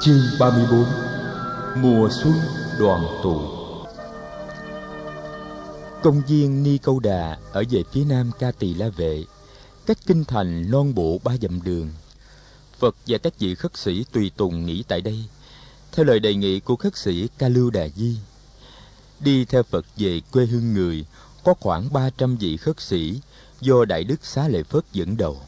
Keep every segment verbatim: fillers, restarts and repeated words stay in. Chương ba mươi bốn. Mùa xuân đoàn tụ. Công viên Ni Câu Đà ở về phía nam Ca Tỳ La Vệ, cách kinh thành non bộ ba dặm đường. Phật và các vị khất sĩ tùy tùng nghỉ tại đây, theo lời đề nghị của khất sĩ Ca Lưu Đà Di. Đi theo Phật về quê hương người, có khoảng ba trăm vị khất sĩ do Đại Đức Xá Lợi Phất dẫn đầu.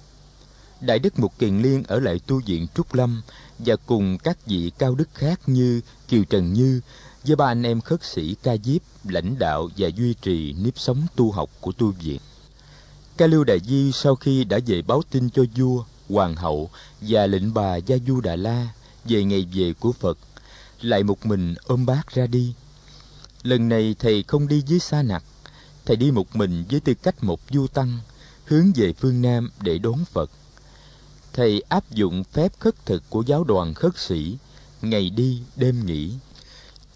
Đại Đức Mục Kiền Liên ở lại tu viện Trúc Lâm và cùng các vị cao đức khác như Kiều Trần Như với ba anh em khất sĩ Ca Diếp lãnh đạo và duy trì nếp sống tu học của tu viện. Ca Lưu Đà Di sau khi đã về báo tin cho vua, hoàng hậu và lệnh bà Gia Du Đà La về ngày về của Phật, lại một mình ôm bát ra đi. Lần này thầy không đi với sa nặc, thầy đi một mình với tư cách một du tăng, hướng về phương Nam để đón Phật. Thầy áp dụng phép khất thực của giáo đoàn khất sĩ, ngày đi đêm nghỉ,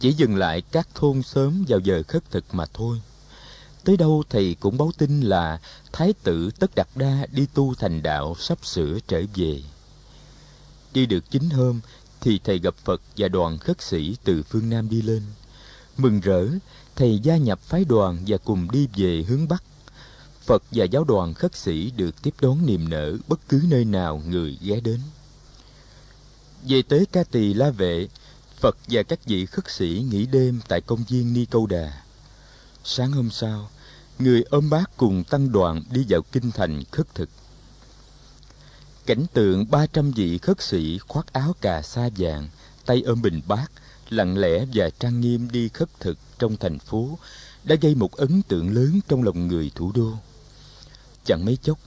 chỉ dừng lại các thôn sớm vào giờ khất thực mà thôi. Tới đâu thầy cũng báo tin là Thái tử Tất Đạt Đa đi tu thành đạo, sắp sửa trở về. Đi được chín hôm thì thầy gặp Phật và đoàn khất sĩ từ phương Nam đi lên. Mừng rỡ, thầy gia nhập phái đoàn và cùng đi về hướng Bắc. Phật và giáo đoàn khất sĩ được tiếp đón niềm nở bất cứ nơi nào người ghé đến. Về tới Ca Tỳ La Vệ, Phật và các vị khất sĩ nghỉ đêm tại công viên Ni Câu Đà. Sáng hôm sau, người ôm bát cùng tăng đoàn đi vào kinh thành khất thực. Cảnh tượng ba trăm vị khất sĩ khoác áo cà sa vàng, tay ôm bình bát, lặng lẽ và trang nghiêm đi khất thực trong thành phố đã gây một ấn tượng lớn trong lòng người thủ đô. Chẳng mấy chốc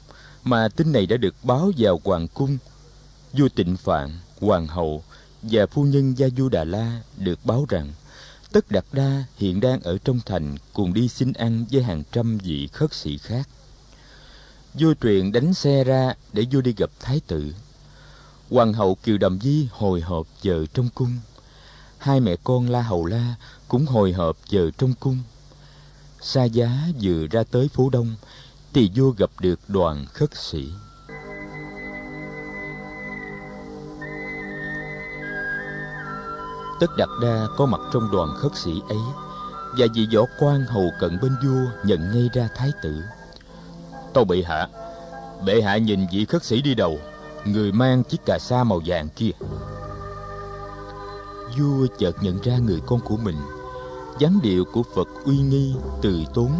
mà tin này đã được báo vào hoàng cung. Vua Tịnh Phạn, hoàng hậu và phu nhân Gia Du Đà La được báo rằng Tất Đạt Đa hiện đang ở trong thành, cùng đi xin ăn với hàng trăm vị khất sĩ khác. Vua Truyền đánh xe ra để vua đi gặp Thái tử. Hoàng hậu Kiều Đàm Di hồi hộp chờ trong cung. Hai mẹ con La Hầu La cũng hồi hộp chờ trong cung. Xa giá vừa ra tới phố Đông thì vua gặp được đoàn khất sĩ. Tất Đạt Đa có mặt trong đoàn khất sĩ ấy, và vị võ quan hầu cận bên vua nhận ngay ra Thái tử. Tâu bệ hạ, bệ hạ nhìn vị khất sĩ đi đầu, người mang chiếc cà sa màu vàng kia. Vua chợt nhận ra người con của mình. Dáng điệu của Phật uy nghi, từ tốn,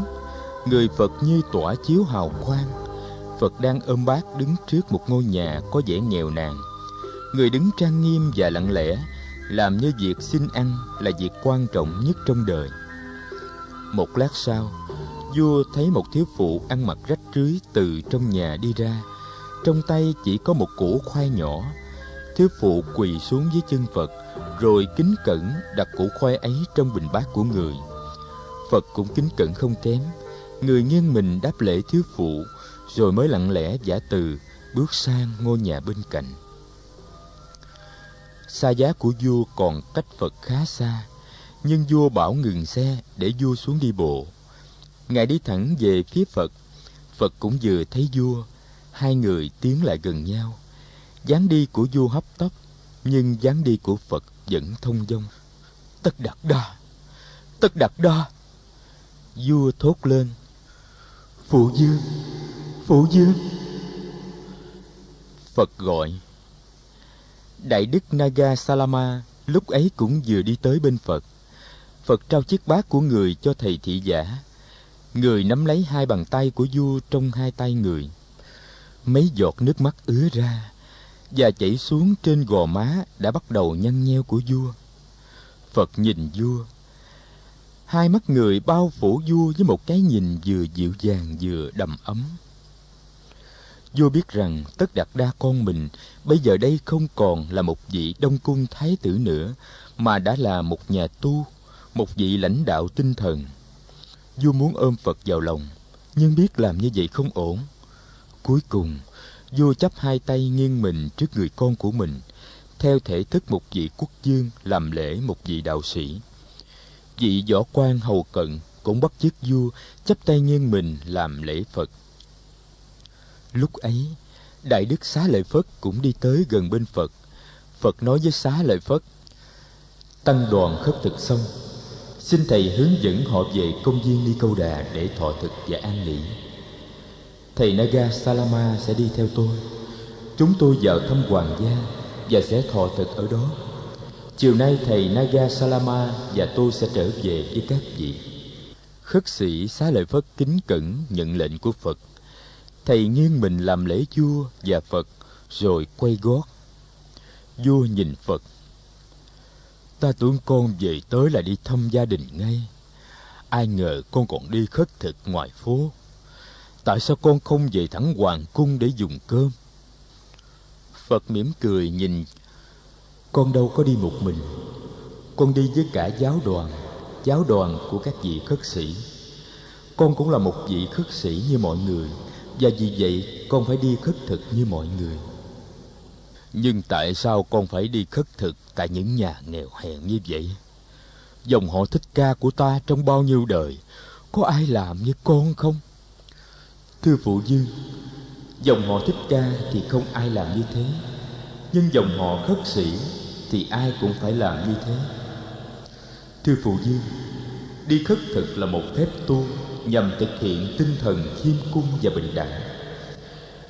người Phật như tỏa chiếu hào quang. Phật đang ôm bát đứng trước một ngôi nhà có vẻ nghèo nàn. Người đứng trang nghiêm và lặng lẽ, làm như việc xin ăn là việc quan trọng nhất trong đời. Một lát sau, vua thấy một thiếu phụ ăn mặc rách rưới từ trong nhà đi ra. Trong tay chỉ có một củ khoai nhỏ. Thiếu phụ quỳ xuống dưới chân Phật, rồi kính cẩn đặt củ khoai ấy trong bình bát của người. Phật cũng kính cẩn không kém. Người nghiêng mình đáp lễ thiếu phụ, rồi mới lặng lẽ vã từ, bước sang ngôi nhà bên cạnh. Xa giá của vua còn cách Phật khá xa, nhưng vua bảo ngừng xe để vua xuống đi bộ. Ngài đi thẳng về phía Phật. Phật cũng vừa thấy vua, hai người tiến lại gần nhau. Dáng đi của vua hấp tấp, nhưng dáng đi của Phật vẫn thông dong. Tất Đạt Đa! Tất Đạt Đa! Vua thốt lên. Phụ vương! Phụ vương! Phật gọi. Đại đức Naga Salama lúc ấy cũng vừa đi tới bên Phật. Phật trao chiếc bát của người cho thầy thị giả. Người nắm lấy hai bàn tay của vua trong hai tay người. Mấy giọt nước mắt ứa ra và chảy xuống trên gò má đã bắt đầu nhăn nheo của vua. Phật nhìn vua. Hai mắt người bao phủ vua với một cái nhìn vừa dịu dàng vừa đầm ấm. Vua biết rằng Tất Đạt Đa con mình bây giờ đây không còn là một vị đông cung thái tử nữa, mà đã là một nhà tu, một vị lãnh đạo tinh thần. Vua muốn ôm Phật vào lòng, nhưng biết làm như vậy không ổn. Cuối cùng, vua chắp hai tay nghiêng mình trước người con của mình, theo thể thức một vị quốc vương làm lễ một vị đạo sĩ. Vị võ quan hầu cận cũng bắt chước vua chắp tay nghiêng mình làm lễ Phật. Lúc ấy, Đại Đức Xá Lợi Phất cũng đi tới gần bên Phật. Phật nói với Xá Lợi Phất: Tăng đoàn khất thực xong, xin Thầy hướng dẫn họ về công viên Ni Câu Đà để thọ thực và an nghỉ. Thầy Naga Salama sẽ đi theo tôi. Chúng tôi vào thăm hoàng gia và sẽ thọ thực ở đó. Chiều nay Thầy Naga Salama và tôi sẽ trở về với các vị. Khất sĩ Xá Lợi Phất kính cẩn nhận lệnh của Phật. Thầy nghiêng mình làm lễ vua và Phật, rồi quay gót. Vua nhìn Phật: Ta tưởng con về tới là đi thăm gia đình ngay. Ai ngờ con còn đi khất thực ngoài phố. Tại sao con không về thẳng hoàng cung để dùng cơm? Phật mỉm cười nhìn: Con đâu có đi một mình. Con đi với cả giáo đoàn, giáo đoàn của các vị khất sĩ. Con cũng là một vị khất sĩ như mọi người, và vì vậy con phải đi khất thực như mọi người. Nhưng tại sao con phải đi khất thực tại những nhà nghèo hèn như vậy? Dòng họ Thích Ca của ta trong bao nhiêu đời, có ai làm như con không? Thưa phụ vương, dòng họ Thích Ca thì không ai làm như thế, nhưng dòng họ khất sĩ thì ai cũng phải làm như thế. Thưa phụ vương, đi khất thực là một phép tu nhằm thực hiện tinh thần khiêm cung và bình đẳng.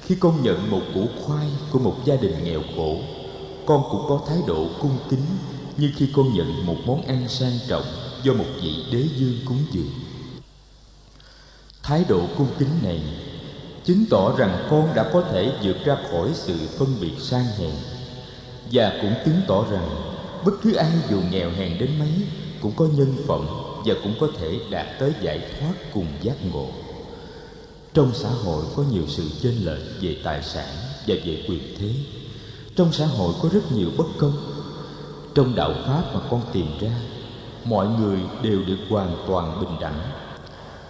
Khi con nhận một củ khoai của một gia đình nghèo khổ, con cũng có thái độ cung kính như khi con nhận một món ăn sang trọng do một vị đế vương cúng dường. Thái độ cung kính này chứng tỏ rằng con đã có thể vượt ra khỏi sự phân biệt sang hèn, và cũng chứng tỏ rằng bất cứ ai dù nghèo hèn đến mấy cũng có nhân phẩm và cũng có thể đạt tới giải thoát cùng giác ngộ. Trong xã hội có nhiều sự chênh lệch về tài sản và về quyền thế. Trong xã hội có rất nhiều bất công. Trong đạo Pháp mà con tìm ra, mọi người đều được hoàn toàn bình đẳng.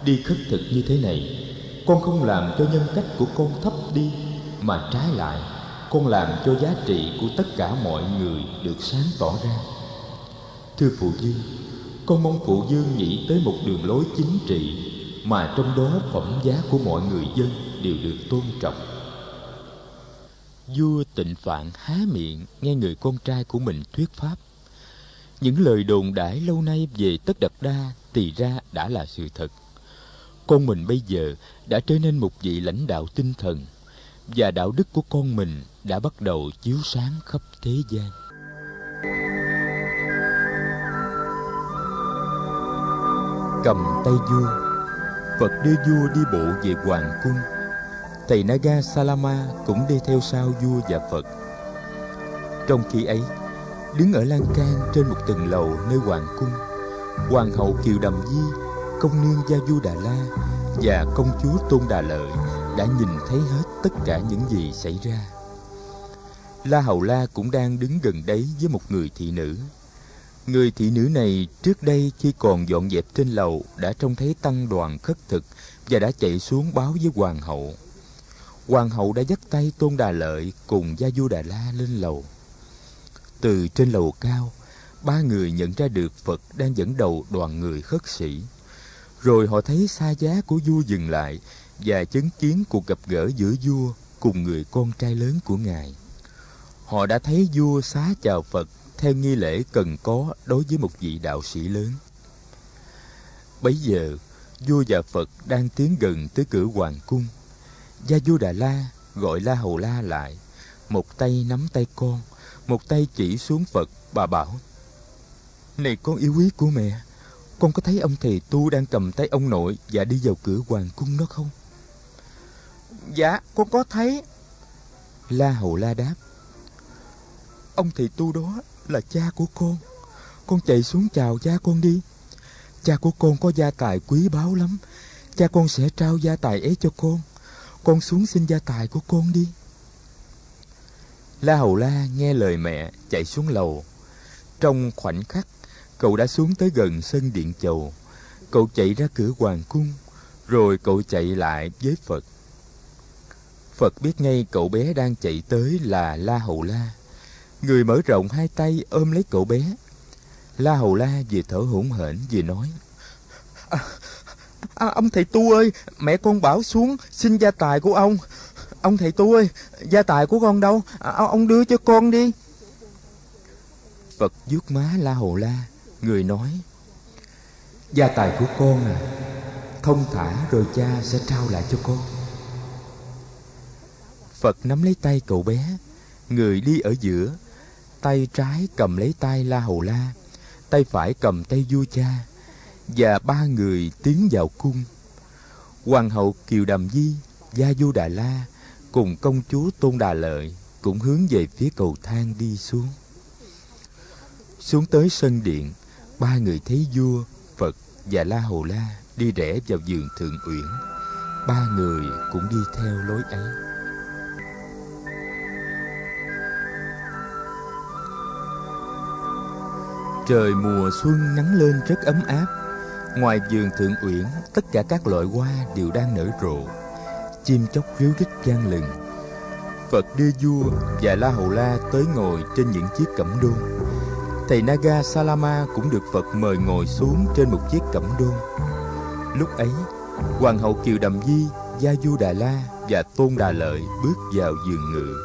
Đi khất thực như thế này, con không làm cho nhân cách của con thấp đi, mà trái lại, con làm cho giá trị của tất cả mọi người được sáng tỏ ra. Thưa phụ vương, con mong phụ vương nghĩ tới một đường lối chính trị mà trong đó phẩm giá của mọi người dân đều được tôn trọng. Vua Tịnh Phạn há miệng nghe người con trai của mình thuyết pháp. Những lời đồn đãi lâu nay về Tất Đạt Đa thì ra đã là sự thật. Con mình bây giờ đã trở nên một vị lãnh đạo tinh thần, và đạo đức của con mình đã bắt đầu chiếu sáng khắp thế gian. Cầm tay vua, Phật đưa vua đi bộ về hoàng cung. Thầy Naga Salama cũng đi theo sau vua và Phật. Trong khi ấy, đứng ở lan can trên một tầng lầu nơi hoàng cung, hoàng hậu Kiều Đàm Di, công nương Gia Du Đà La và công chúa Tôn Đà Lợi đã nhìn thấy hết tất cả những gì xảy ra. La Hầu La cũng đang đứng gần đấy với một người thị nữ. Người thị nữ này trước đây khi còn dọn dẹp trên lầu đã trông thấy tăng đoàn khất thực và đã chạy xuống báo với hoàng hậu. Hoàng hậu đã dắt tay Tôn Đà Lợi cùng Gia Du Đà La lên lầu. Từ trên lầu cao, ba người nhận ra được Phật đang dẫn đầu đoàn người khất sĩ. Rồi họ thấy xa giá của vua dừng lại và chứng kiến cuộc gặp gỡ giữa vua cùng người con trai lớn của ngài. Họ đã thấy vua xá chào Phật theo nghi lễ cần có đối với một vị đạo sĩ lớn. Bấy giờ, vua và Phật đang tiến gần tới cửa hoàng cung. Gia Du Đà La gọi La Hầu La lại, một tay nắm tay con, một tay chỉ xuống Phật. Bà bảo: Này con yêu quý của mẹ, con có thấy ông thầy tu đang cầm tay ông nội và đi vào cửa hoàng cung đó không? Dạ, con có thấy. La Hầu La đáp: Ông thầy tu đó là cha của con. Con chạy xuống chào cha con đi. Cha của con có gia tài quý báu lắm. Cha con sẽ trao gia tài ấy cho con. Con xuống xin gia tài của con đi. La Hầu La nghe lời mẹ chạy xuống lầu. Trong khoảnh khắc, cậu đã xuống tới gần sân điện chầu. Cậu chạy ra cửa hoàng cung, rồi cậu chạy lại với Phật. Phật biết ngay cậu bé đang chạy tới là La Hầu La. Người mở rộng hai tay ôm lấy cậu bé. La Hầu La vừa thở hổn hển vừa nói: à, à, Ông thầy tu ơi, mẹ con bảo xuống xin gia tài của ông. Ông thầy tu ơi, gia tài của con đâu? À, ông đưa cho con đi. Phật vuốt má La Hầu La, người nói: gia tài của con à, thông thả rồi cha sẽ trao lại cho con. Phật nắm lấy tay cậu bé, người đi ở giữa, tay trái cầm lấy tay La Hầu La, tay phải cầm tay vua cha, và ba người tiến vào cung. Hoàng hậu Kiều Đàm Di, Gia Du Đà La cùng công chúa Tôn Đà Lợi cũng hướng về phía cầu thang đi xuống. Xuống tới sân điện, ba người thấy vua, Phật và La Hầu La đi rẽ vào vườn Thượng Uyển. Ba người cũng đi theo lối ấy. Trời mùa xuân nắng lên rất ấm áp. Ngoài vườn Thượng Uyển, tất cả các loại hoa đều đang nở rộ. Chim chóc ríu rít vang lừng. Phật đưa vua và La Hầu La tới ngồi trên những chiếc cẩm đôn. Thầy Naga Salama cũng được Phật mời ngồi xuống trên một chiếc cẩm đôn. Lúc ấy, Hoàng hậu Kiều Đàm Di, Gia Du Đà La và Tôn Đà Lợi bước vào giường ngự.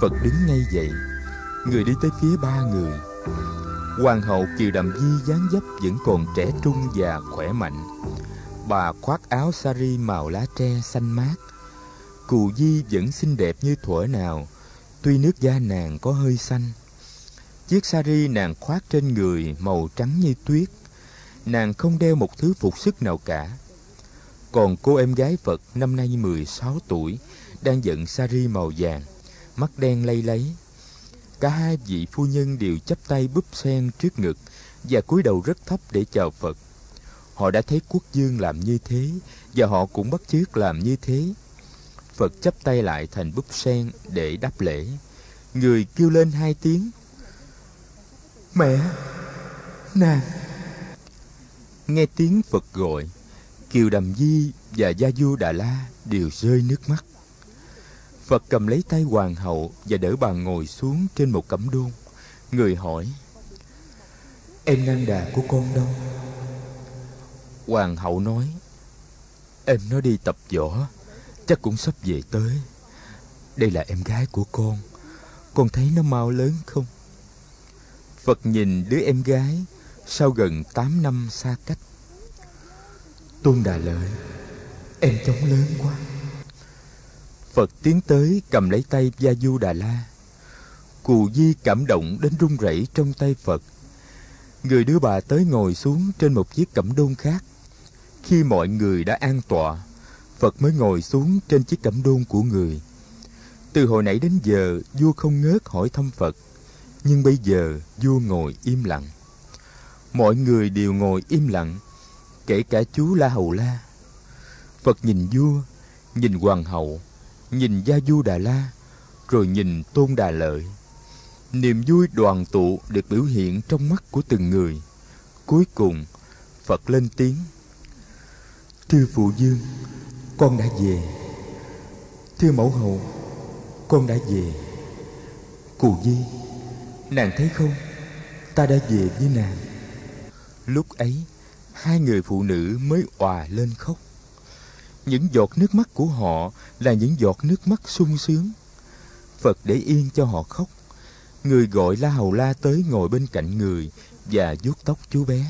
Phật đứng ngay dậy, người đi tới phía ba người. Hoàng hậu Kiều Đàm Di dáng dấp vẫn còn trẻ trung và khỏe mạnh. Bà khoác áo sari màu lá tre xanh mát. Cù Di vẫn xinh đẹp như thuở nào, tuy nước da nàng có hơi xanh. Chiếc sari nàng khoác trên người màu trắng như tuyết. Nàng không đeo một thứ phục sức nào cả. Còn cô em gái Phật năm nay mười sáu tuổi, đang giận sari màu vàng, mắt đen lay lấy. Cả hai vị phu nhân đều chắp tay búp sen trước ngực và cúi đầu rất thấp để chào Phật. Họ đã thấy quốc vương làm như thế và họ cũng bắt chước làm như thế. Phật chắp tay lại thành búp sen để đáp lễ. Người kêu lên hai tiếng: mẹ! Nàng! Nghe tiếng Phật gọi, Kiều Đàm Di và Gia Du Đà La đều rơi nước mắt. Phật cầm lấy tay hoàng hậu và đỡ bà ngồi xuống trên một cẩm đôn. Người hỏi: em Nan Đà của con đâu? Hoàng hậu nói: em nó đi tập võ, chắc cũng sắp về tới. Đây là em gái của con, con thấy nó mau lớn không? Phật nhìn đứa em gái sau gần tám năm xa cách. Tôn Đà Lợi, em chóng lớn quá. Phật tiến tới cầm lấy tay Gia Du Đà La. Cù Di cảm động đến run rẩy trong tay Phật. Người đưa bà tới ngồi xuống trên một chiếc cẩm đôn khác. Khi mọi người đã an tọa, Phật mới ngồi xuống trên chiếc cẩm đôn của người. Từ hồi nãy đến giờ, vua không ngớt hỏi thăm Phật, nhưng bây giờ vua ngồi im lặng. Mọi người đều ngồi im lặng, kể cả chú La Hầu La. Phật nhìn vua, nhìn hoàng hậu, nhìn Gia Du Đà La, rồi nhìn Tôn Đà Lợi. Niềm vui đoàn tụ được biểu hiện trong mắt của từng người. Cuối cùng, Phật lên tiếng: thưa phụ vương, con đã về. Thưa mẫu hậu, con đã về. Cù Di, nàng thấy không, ta đã về với nàng. Lúc ấy, hai người phụ nữ mới òa lên khóc. Những giọt nước mắt của họ là những giọt nước mắt sung sướng. Phật để yên cho họ khóc. Người gọi La Hầu La tới ngồi bên cạnh người và vuốt tóc chú bé.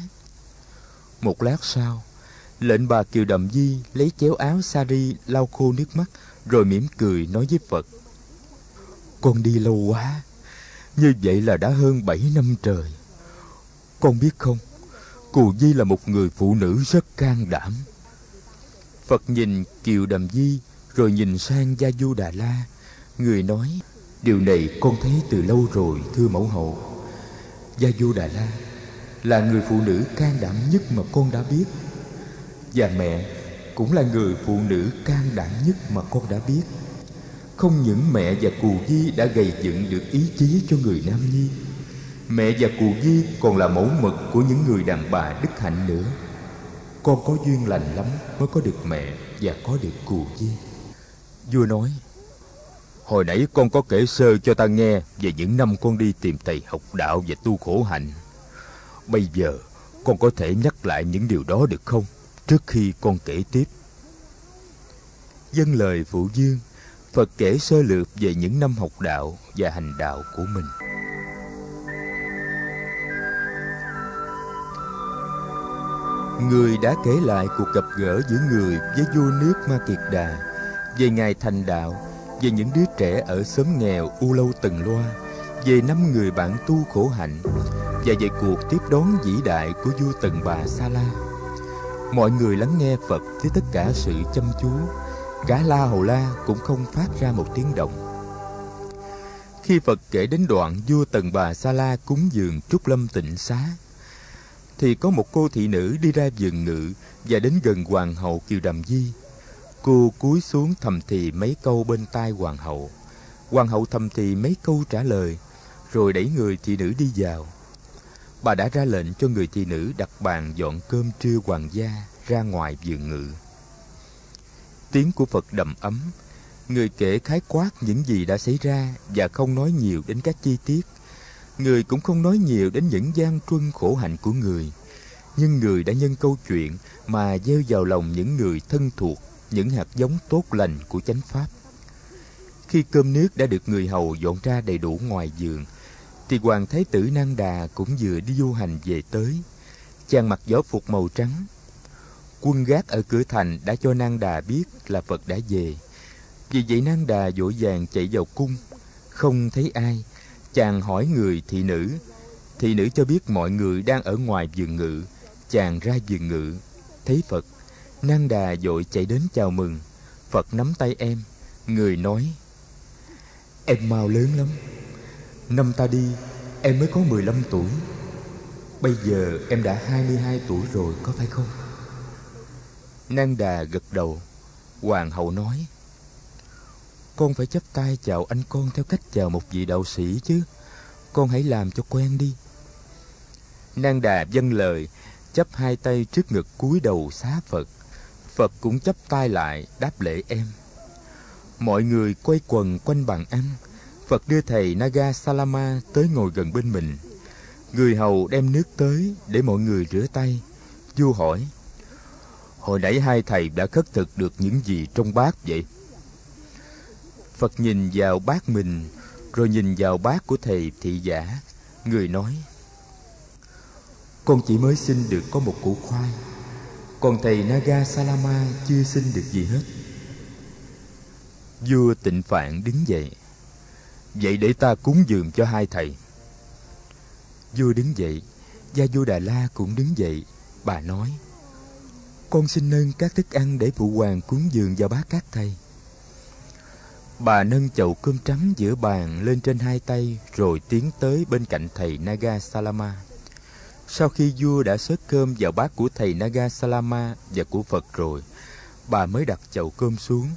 Một lát sau, lệnh bà Kiều Đàm Di lấy chéo áo sari lau khô nước mắt, rồi mỉm cười nói với Phật: con đi lâu quá, như vậy là đã hơn bảy năm trời. Con biết không, Cù Di là một người phụ nữ rất can đảm. Phật nhìn Kiều Đàm Di rồi nhìn sang Gia Du Đà La. Người nói: điều này con thấy từ lâu rồi, thưa mẫu hậu. Gia Du Đà La là người phụ nữ can đảm nhất mà con đã biết. Và mẹ cũng là người phụ nữ can đảm nhất mà con đã biết. Không những mẹ và Cù Di đã gầy dựng được ý chí cho người nam nhi, mẹ và Cù Di còn là mẫu mực của những người đàn bà đức hạnh nữa. Con có duyên lành lắm mới có được mẹ và có được Cù Di. Vua nói: hồi nãy con có kể sơ cho ta nghe về những năm con đi tìm thầy học đạo và tu khổ hạnh. Bây giờ con có thể nhắc lại những điều đó được không, trước khi con kể tiếp? Dâng lời phụ vương, Phật kể sơ lược về những năm học đạo và hành đạo của mình. Người đã kể lại cuộc gặp gỡ giữa người với vua nước Ma Kiệt Đà, về ngày thành đạo, về những đứa trẻ ở xóm nghèo U Lâu Tần Loa, về năm người bạn tu khổ hạnh và về cuộc tiếp đón vĩ đại của vua Tần Bà Sa La. Mọi người lắng nghe Phật với tất cả sự chăm chú, cả La Hầu La cũng không phát ra một tiếng động. Khi Phật kể đến đoạn vua Tần Bà Sa La cúng dường Trúc Lâm tịnh xá, thì có một cô thị nữ đi ra vườn ngự và đến gần hoàng hậu Kiều Đàm Di. Cô cúi xuống thầm thì mấy câu bên tai hoàng hậu. Hoàng hậu thầm thì mấy câu trả lời, rồi đẩy người thị nữ đi vào. Bà đã ra lệnh cho người thị nữ đặt bàn dọn cơm trưa hoàng gia ra ngoài vườn ngự. Tiếng của Phật đầm ấm, người kể khái quát những gì đã xảy ra và không nói nhiều đến các chi tiết. Người cũng không nói nhiều đến những gian truân khổ hạnh của người, nhưng người đã nhân câu chuyện mà gieo vào lòng những người thân thuộc những hạt giống tốt lành của chánh pháp. Khi cơm nước đã được người hầu dọn ra đầy đủ ngoài giường, thì hoàng thái tử Nan Đà cũng vừa đi du hành về tới. Chàng mặc võ phục màu trắng. Quân gác ở cửa thành đã cho Nan Đà biết là Phật đã về. Vì vậy Nan Đà vội vàng chạy vào cung, không thấy ai. Chàng hỏi người thị nữ. Thị nữ cho biết mọi người đang ở ngoài vườn ngự. Chàng ra vườn ngự, thấy Phật. Nan Đà vội chạy đến chào mừng. Phật nắm tay em. Người nói: Em mau lớn lắm. Năm ta đi, em mới có mười lăm tuổi. Bây giờ em đã hai mươi hai tuổi rồi, có phải không? Nan Đà gật đầu. Hoàng hậu nói: Con phải chắp tay chào anh con theo cách chào một vị đạo sĩ chứ. Con hãy làm cho quen đi. Nan Đà vâng lời, chắp hai tay trước ngực cúi đầu xá Phật. Phật cũng chắp tay lại đáp lễ em. Mọi người quay quần quanh bàn ăn. Phật đưa thầy Naga Salama tới ngồi gần bên mình. Người hầu đem nước tới để mọi người rửa tay. Vua hỏi: Hồi nãy hai thầy đã khất thực được những gì trong bát vậy? Phật nhìn vào bát mình, rồi nhìn vào bát của thầy thị giả. Người nói: Con chỉ mới xin được có một củ khoai, còn thầy Naga Salama chưa xin được gì hết. Vua Tịnh Phạn đứng dậy: Vậy để ta cúng dường cho hai thầy. Vua đứng dậy, Gia Du Đà La cũng đứng dậy. Bà nói: Con xin nâng các thức ăn để phụ hoàng cúng dường vào bát các thầy. Bà nâng chậu cơm trắng giữa bàn lên trên hai tay, rồi tiến tới bên cạnh thầy Naga Salama. Sau khi vua đã xớt cơm vào bát của thầy Naga Salama và của Phật rồi, bà mới đặt chậu cơm xuống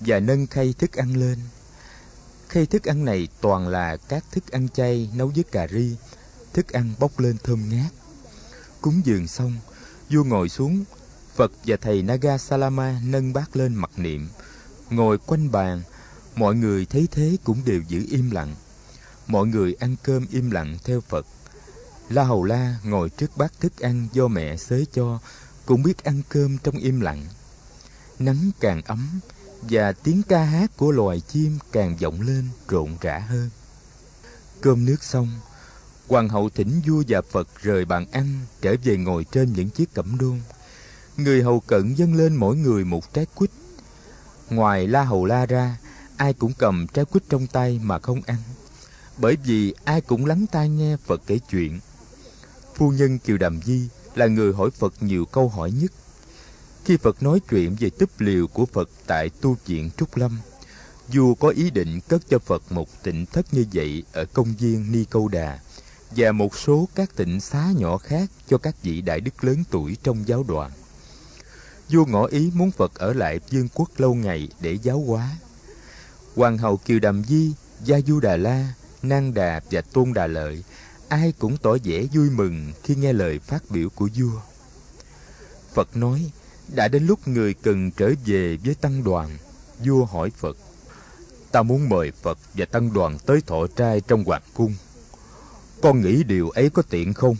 và nâng khay thức ăn lên. Khay thức ăn này toàn là các thức ăn chay nấu với cà ri, thức ăn bốc lên thơm ngát. Cúng dường xong, vua ngồi xuống. Phật và thầy Naga Salama nâng bát lên mặc niệm, ngồi quanh bàn. Mọi người thấy thế cũng đều giữ im lặng. Mọi người ăn cơm im lặng theo Phật. La Hầu La ngồi trước bát thức ăn do mẹ xới cho, cũng biết ăn cơm trong im lặng. Nắng càng ấm và tiếng ca hát của loài chim càng vọng lên rộn rã hơn. Cơm nước xong, hoàng hậu thỉnh vua và Phật rời bàn ăn trở về ngồi trên những chiếc cẩm đôn. Người hầu cận dâng lên mỗi người một trái quýt. Ngoài La Hầu La ra, ai cũng cầm trái quýt trong tay mà không ăn, bởi vì ai cũng lắng tai nghe Phật kể chuyện. Phu nhân Kiều Đàm Di là người hỏi Phật nhiều câu hỏi nhất. Khi Phật nói chuyện về túp liều của Phật tại tu viện Trúc Lâm, vua có ý định cất cho Phật một tịnh thất như vậy ở công viên Ni Câu Đà và một số các tịnh xá nhỏ khác cho các vị đại đức lớn tuổi trong giáo đoàn. Vua ngỏ ý muốn Phật ở lại vương quốc lâu ngày để giáo hóa. Hoàng hậu Kiều Đàm Di, Gia Du Đà La, Nan Đà và Tôn Đà Lợi, ai cũng tỏ vẻ vui mừng khi nghe lời phát biểu của vua. Phật nói, đã đến lúc người cần trở về với tăng đoàn. Vua hỏi Phật, ta muốn mời Phật và tăng đoàn tới thọ trai trong hoàng cung. Con nghĩ điều ấy có tiện không?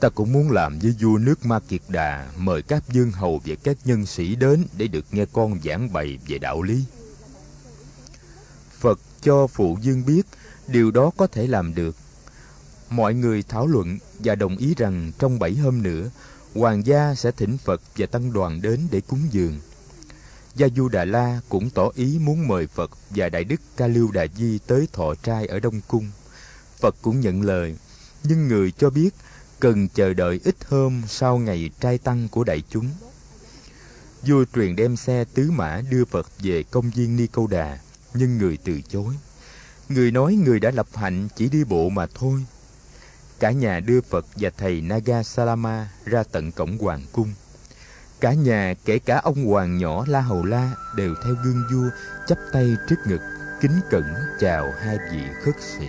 Ta cũng muốn làm với vua nước Ma Kiệt Đà, mời các vương hầu và các nhân sĩ đến để được nghe con giảng bày về đạo lý. Phật cho phụ vương biết điều đó có thể làm được. Mọi người thảo luận và đồng ý rằng trong bảy hôm nữa, hoàng gia sẽ thỉnh Phật và tăng đoàn đến để cúng dường. Gia Du Đà La cũng tỏ ý muốn mời Phật và Đại Đức Ca Lưu Đà Di tới thọ trai ở Đông Cung. Phật cũng nhận lời, nhưng người cho biết cần chờ đợi ít hôm sau ngày trai tăng của đại chúng. Vua truyền đem xe tứ mã đưa Phật về công viên Ni Câu Đà, nhưng người từ chối. Người nói người đã lập hạnh chỉ đi bộ mà thôi. Cả nhà đưa Phật và thầy Naga Salama ra tận cổng hoàng cung. Cả nhà, kể cả ông hoàng nhỏ La Hầu La, đều theo gương vua chắp tay trước ngực, kính cẩn chào hai vị khất sĩ.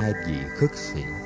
Hai vị khất sĩ.